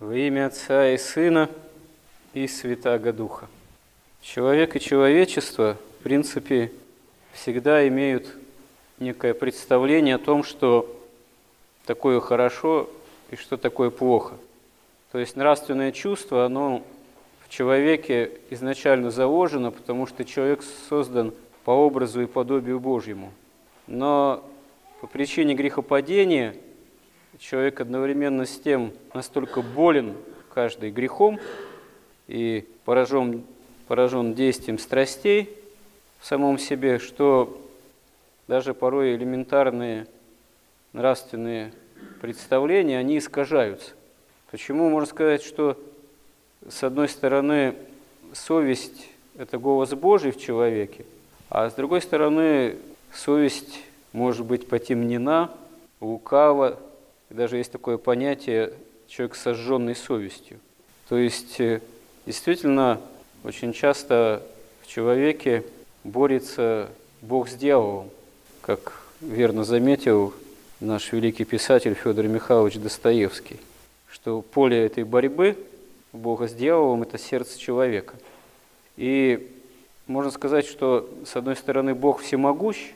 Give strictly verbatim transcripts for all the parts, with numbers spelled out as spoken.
Во имя Отца и Сына и Святаго Духа. Человек и человечество, в принципе, всегда имеют некое представление о том, что такое хорошо и что такое плохо. То есть нравственное чувство, оно в человеке изначально заложено, потому что человек создан по образу и подобию Божьему. Но по причине грехопадения человек одновременно с тем настолько болен каждый грехом и поражен, поражен действием страстей в самом себе, что даже порой элементарные нравственные представления, они искажаются. Почему можно сказать, что с одной стороны совесть – это голос Божий в человеке, а с другой стороны совесть может быть потемнена, лукава. Даже есть такое понятие «человек с сожженной совестью». То есть, действительно, очень часто в человеке борется Бог с дьяволом, как верно заметил наш великий писатель Федор Михайлович Достоевский, что поле этой борьбы Бога с дьяволом – это сердце человека. И можно сказать, что, с одной стороны, Бог всемогущ,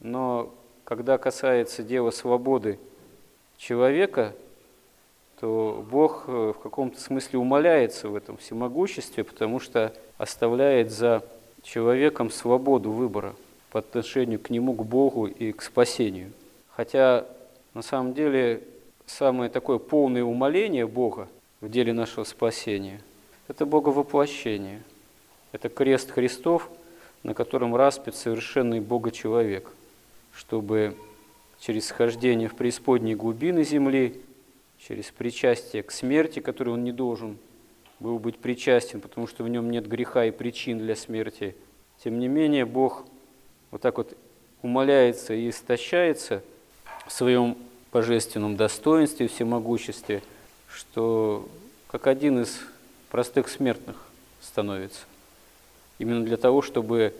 но когда касается дела свободы человека, то Бог в каком-то смысле умаляется в этом всемогуществе, потому что оставляет за человеком свободу выбора по отношению к нему, к Богу и к спасению. Хотя, на самом деле, самое такое полное умаление Бога в деле нашего спасения – это Боговоплощение. Это крест Христов, на котором распят совершенный Бога-человек, чтобы через схождение в преисподние глубины земли, через причастие к смерти, которой он не должен был быть причастен, потому что в нем нет греха и причин для смерти. Тем не менее, Бог вот так вот умаляется и истощается в своем божественном достоинстве, всемогуществе, что как один из простых смертных становится. Именно для того, чтобы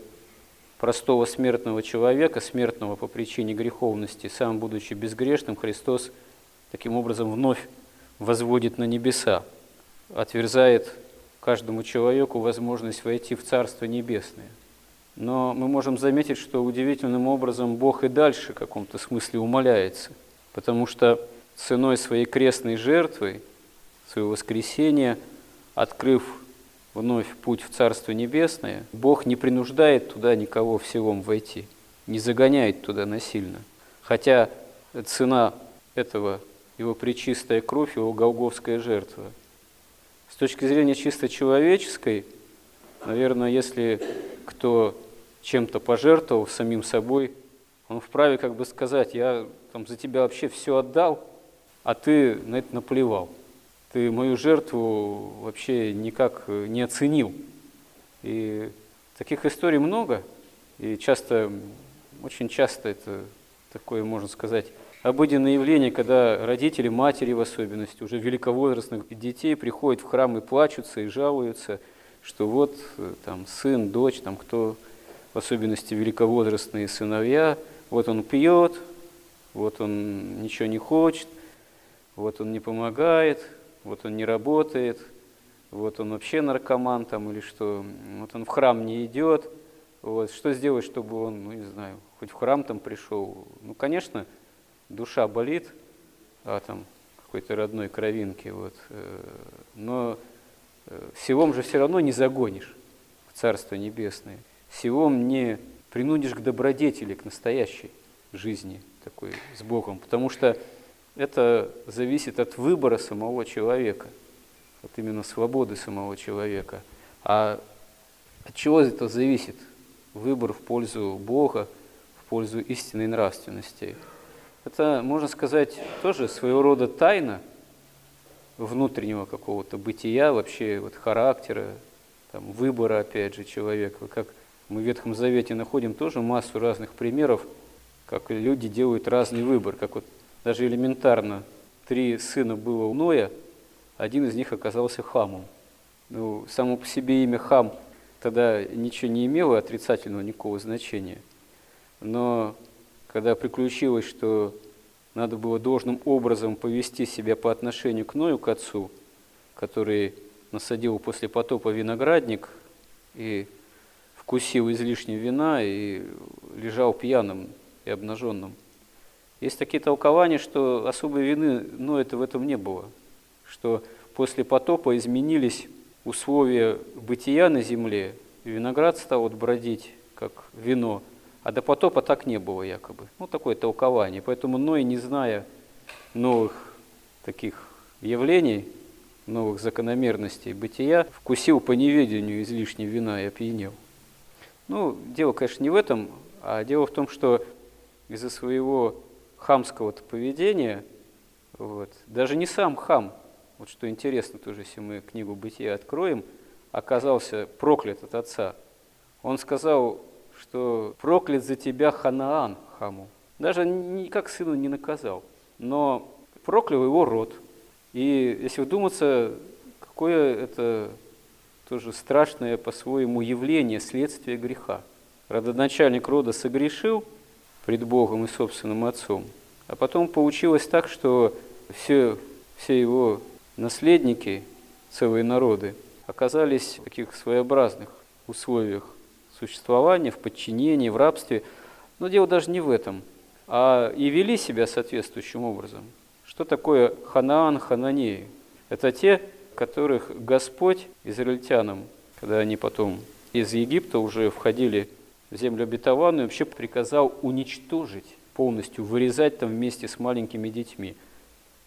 простого смертного человека, смертного по причине греховности, сам будучи безгрешным, Христос таким образом вновь возводит на небеса, отверзает каждому человеку возможность войти в Царство Небесное. Но мы можем заметить, что удивительным образом Бог и дальше в каком-то смысле умаляется, потому что ценой своей крестной жертвы, своего воскресения, открыв вновь путь в Царство Небесное, Бог не принуждает туда никого всего войти, не загоняет туда насильно. Хотя цена этого, его пречистая кровь, его голгофская жертва. С точки зрения чисто человеческой, наверное, если кто чем-то пожертвовал самим собой, он вправе как бы сказать: я там за тебя вообще все отдал, а ты на это наплевал. Ты мою жертву вообще никак не оценил. И таких историй много, и часто, очень часто это такое, можно сказать, обыденное явление, когда родители, матери в особенности, уже великовозрастных детей приходят в храм и плачутся, и жалуются, что вот там сын, дочь, там кто, в особенности великовозрастные сыновья, вот он пьет, вот он ничего не хочет, вот он не помогает, вот он не работает, вот он вообще наркоман там, или что, вот он в храм не идет, вот, что сделать, чтобы он, ну не знаю, хоть в храм там пришел. Ну, конечно, душа болит, а там какой-то родной кровинки, вот, но силом же все равно не загонишь в Царство Небесное, силом не принудишь к добродетели, к настоящей жизни такой с Богом, потому что это зависит от выбора самого человека, от именно свободы самого человека. А от чего это зависит? Выбор в пользу Бога, в пользу истинной нравственности. Это, можно сказать, тоже своего рода тайна внутреннего какого-то бытия, вообще вот характера, там, выбора, опять же, человека. Как мы в Ветхом Завете находим тоже массу разных примеров, как люди делают разный выбор, как вот даже элементарно, три сына было у Ноя, один из них оказался Хамом. Ну, само по себе имя Хам тогда ничего не имело отрицательного никакого значения. Но когда приключилось, что надо было должным образом повести себя по отношению к Ною, к отцу, который насадил после потопа виноградник и вкусил излишнего вина и лежал пьяным и обнаженным. Есть такие толкования, что особой вины но это в этом не было, что после потопа изменились условия бытия на земле, и виноград стал вот бродить, как вино, а до потопа так не было якобы. Ну, такое толкование. Поэтому Ной, не зная новых таких явлений, новых закономерностей бытия, вкусил по неведению излишне вина и опьянел. Ну, дело, конечно, не в этом, а дело в том, что из-за своего хамского поведения, вот, даже не сам хам, вот что интересно тоже, если мы книгу «Бытия» откроем, оказался проклят от отца. Он сказал, что проклят за тебя Ханаан хаму. Даже никак сына не наказал, но проклял его род. И если вдуматься, какое это тоже страшное по-своему явление, следствие греха. Родоначальник рода согрешил пред Богом и собственным отцом, а потом получилось так, что все, все его наследники, целые народы, оказались в таких своеобразных условиях существования, в подчинении, в рабстве. Но дело даже не в этом, а и вели себя соответствующим образом. Что такое Ханаан, Хананеи? Это те, которых Господь израильтянам, когда они потом из Египта уже входили в землю обетованную, вообще приказал уничтожить полностью, вырезать там вместе с маленькими детьми.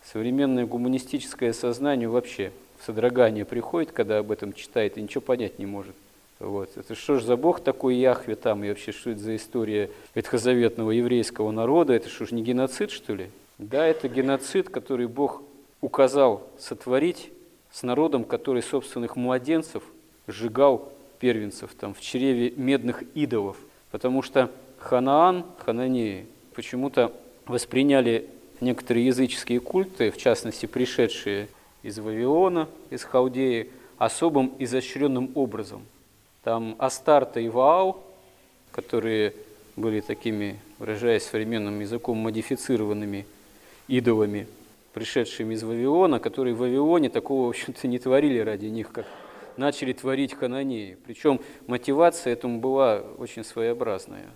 Современное гуманистическое сознание вообще в содрогание приходит, когда об этом читает, и ничего понять не может. Вот. Это что ж за Бог такой Яхве там, и вообще что это за история ветхозаветного еврейского народа, это что ж не геноцид, что ли? Да, это геноцид, который Бог указал сотворить с народом, который собственных младенцев сжигал, первенцев там в чреве медных идолов, потому что Ханаан, Хананеи почему-то восприняли некоторые языческие культы, в частности пришедшие из Вавилона, из Халдеи, особым изощренным образом. Там Астарта и Ваал, которые были такими, выражаясь современным языком, модифицированными идолами, пришедшими из Вавилона, которые в Вавилоне такого, в общем-то, не творили ради них, как начали творить Хананеи. Причем мотивация этому была очень своеобразная.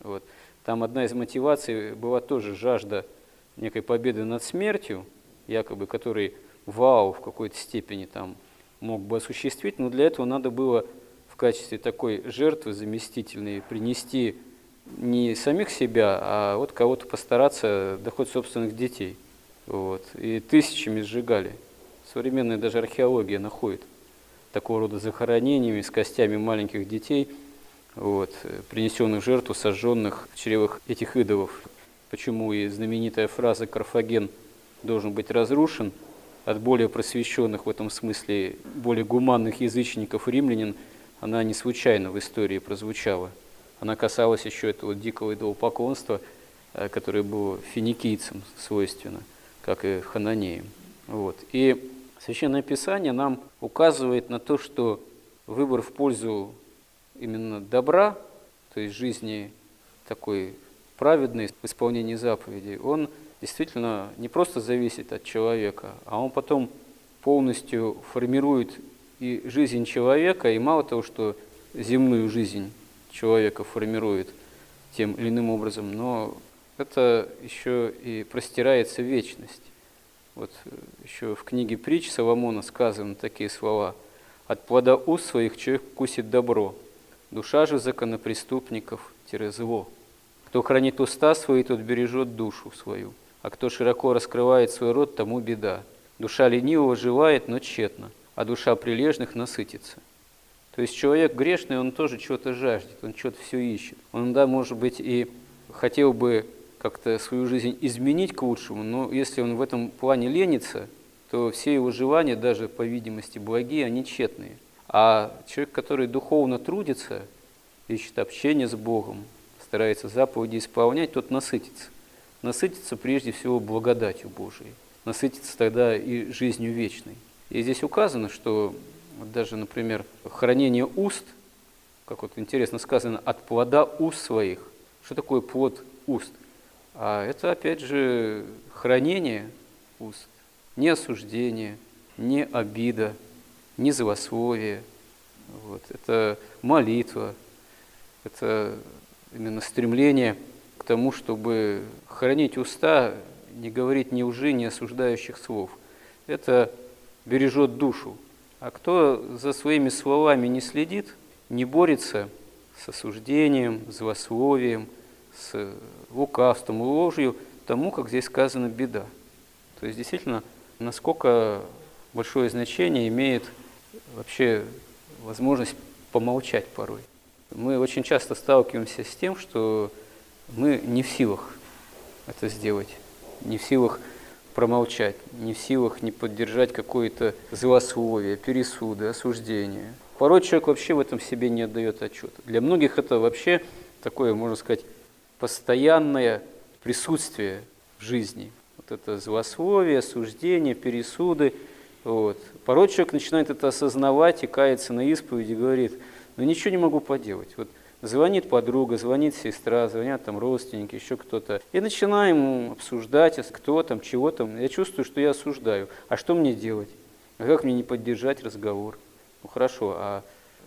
Вот. Там одна из мотиваций была тоже жажда некой победы над смертью, якобы, который Ваал в какой-то степени там мог бы осуществить, но для этого надо было в качестве такой жертвы заместительной принести не самих себя, а вот кого-то постараться, да хоть собственных детей. Вот. И тысячами сжигали. Современная даже археология находит такого рода захоронениями, с костями маленьких детей, вот, принесенных в жертву, сожженных в чревах этих идолов. Почему и знаменитая фраза «Карфаген должен быть разрушен» от более просвещенных, в этом смысле, более гуманных язычников римлянин, она не случайно в истории прозвучала. Она касалась еще этого дикого идолопоклонства, которое было финикийцам свойственно, как и хананеям. Вот. И Священное Писание нам указывает на то, что выбор в пользу именно добра, то есть жизни такой праведной в исполнении заповедей, он действительно не просто зависит от человека, а он потом полностью формирует и жизнь человека, и мало того, что земную жизнь человека формирует тем или иным образом, но это еще и простирается в вечность. Вот еще в книге притч Соломона сказаны такие слова: «От плода уст своих человек вкусит добро, душа же законопреступников – зло. Кто хранит уста свои, тот бережет душу свою, а кто широко раскрывает свой рот, тому беда. Душа ленивого желает, но тщетно, а душа прилежных насытится». То есть человек грешный, он тоже чего-то жаждет, он что-то все ищет. Он, да, может быть, и хотел бы как-то свою жизнь изменить к лучшему, но если он в этом плане ленится, то все его желания, даже по видимости благие, они тщетные. А человек, который духовно трудится, ищет общение с Богом, старается заповеди исполнять, тот насытится. Насытится прежде всего благодатью Божией, насытится тогда и жизнью вечной. И здесь указано, что вот даже, например, хранение уст, как вот интересно сказано, от плода уст своих. Что такое плод уст? А это, опять же, хранение уст, не осуждение, не обида, не злословие. Вот. Это молитва, это именно стремление к тому, чтобы хранить уста, не говорить ни лжи, ни осуждающих слов. Это бережет душу. А кто за своими словами не следит, не борется с осуждением, злословием, с лукавством, ложью, тому, как здесь сказано, беда. То есть, действительно, насколько большое значение имеет вообще возможность помолчать порой. Мы очень часто сталкиваемся с тем, что мы не в силах это сделать, не в силах промолчать, не в силах не поддержать какое-то злословие, пересуды, осуждение. Порой человек вообще в этом себе не отдает отчета. Для многих это вообще такое, можно сказать, постоянное присутствие в жизни. Вот это злословие, осуждение, пересуды. Вот. Порой человек начинает это осознавать и кается на исповеди, говорит: ну ничего не могу поделать. Вот звонит подруга, звонит сестра, звонят там родственники, еще кто-то. И начинаем обсуждать, кто там, чего там. Я чувствую, что я осуждаю. А что мне делать? А как мне не поддержать разговор? Ну хорошо, а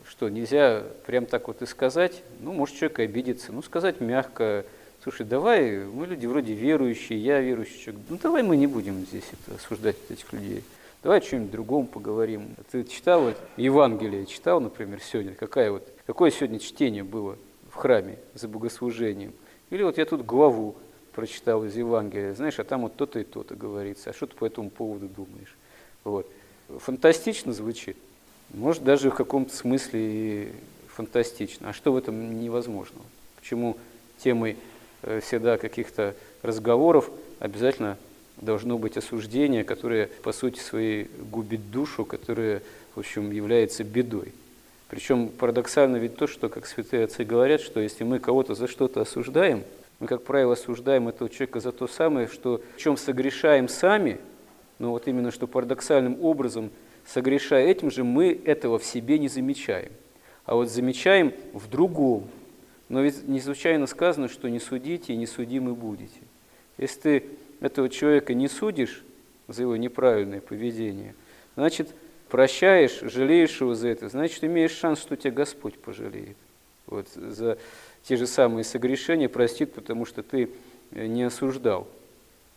что, нельзя прям так вот и сказать? Ну, может, человек обидится. Ну, сказать мягко: слушай, давай, мы люди вроде верующие, я верующий человек, ну давай мы не будем здесь это, осуждать этих людей. Давай о чем-нибудь другом поговорим. Ты читал вот, Евангелие, читал, например, сегодня, какая вот, какое сегодня чтение было в храме за богослужением? Или вот я тут главу прочитал из Евангелия, знаешь, а там вот то-то и то-то говорится, а что ты по этому поводу думаешь? Вот. Фантастично звучит, может, даже в каком-то смысле и фантастично. А что в этом невозможного? Почему темой всегда каких-то разговоров обязательно должно быть осуждение, которое, по сути своей, губит душу, которое, в общем, является бедой. Причем парадоксально ведь то, что, как святые отцы говорят, что если мы кого-то за что-то осуждаем, мы, как правило, осуждаем этого человека за то самое, что, в чем согрешаем сами, но вот именно что парадоксальным образом, согрешая этим же, мы этого в себе не замечаем, а вот замечаем в другом. Но ведь не случайно сказано, что не судите и не судимы будете. Если ты этого человека не судишь за его неправильное поведение, значит, прощаешь, жалеешь его за это, значит, имеешь шанс, что тебя Господь пожалеет. Вот, за те же самые согрешения простит, потому что ты не осуждал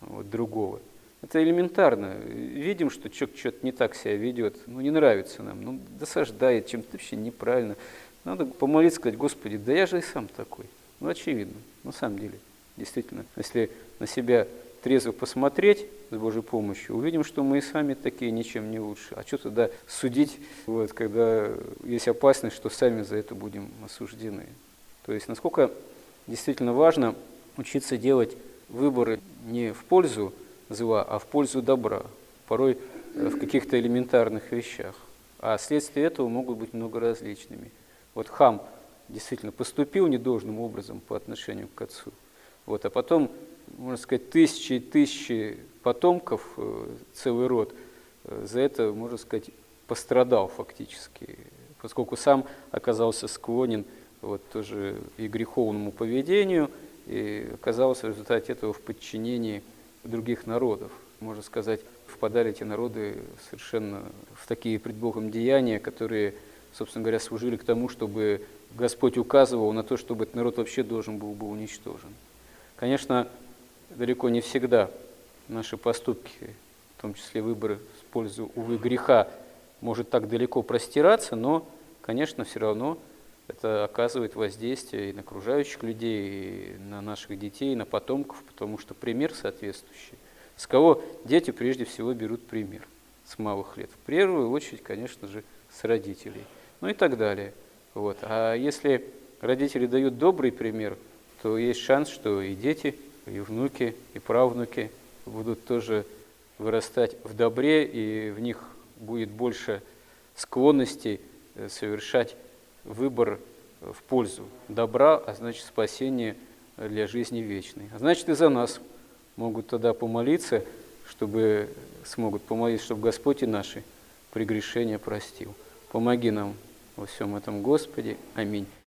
вот, другого. Это элементарно. Видим, что человек что-то не так себя ведет, ну, не нравится нам, ну, досаждает чем-то вообще неправильно. Надо помолиться, сказать: Господи, да я же и сам такой. Ну, очевидно, на самом деле, действительно. Если на себя трезво посмотреть с Божьей помощью, увидим, что мы и сами такие ничем не лучше. А что тогда судить, вот, когда есть опасность, что сами за это будем осуждены? То есть, насколько действительно важно учиться делать выборы не в пользу зла, а в пользу добра, порой в каких-то элементарных вещах. А следствия этого могут быть многоразличными. Вот хам действительно поступил недолжным образом по отношению к отцу. Вот, а потом, можно сказать, тысячи и тысячи потомков, целый род, за это, можно сказать, пострадал фактически, поскольку сам оказался склонен вот, тоже и греховному поведению, и оказался в результате этого в подчинении других народов. Можно сказать, впадали эти народы совершенно в такие пред Богом деяния, которые, собственно говоря, служили к тому, чтобы Господь указывал на то, чтобы этот народ вообще должен был бы уничтожен. Конечно, далеко не всегда наши поступки, в том числе выборы в пользу, увы, греха, может так далеко простираться, но, конечно, все равно это оказывает воздействие и на окружающих людей, и на наших детей, и на потомков, потому что пример соответствующий. С кого дети прежде всего берут пример с малых лет? В первую очередь, конечно же, с родителей. Ну и так далее. Вот. А если родители дают добрый пример, то есть шанс, что и дети, и внуки, и правнуки будут тоже вырастать в добре, и в них будет больше склонности совершать выбор в пользу добра, а значит спасение для жизни вечной. А значит и за нас могут тогда помолиться, чтобы смогут помолиться, чтобы Господь и наши прегрешения простил. Помоги нам во всем этом, Господи. Аминь.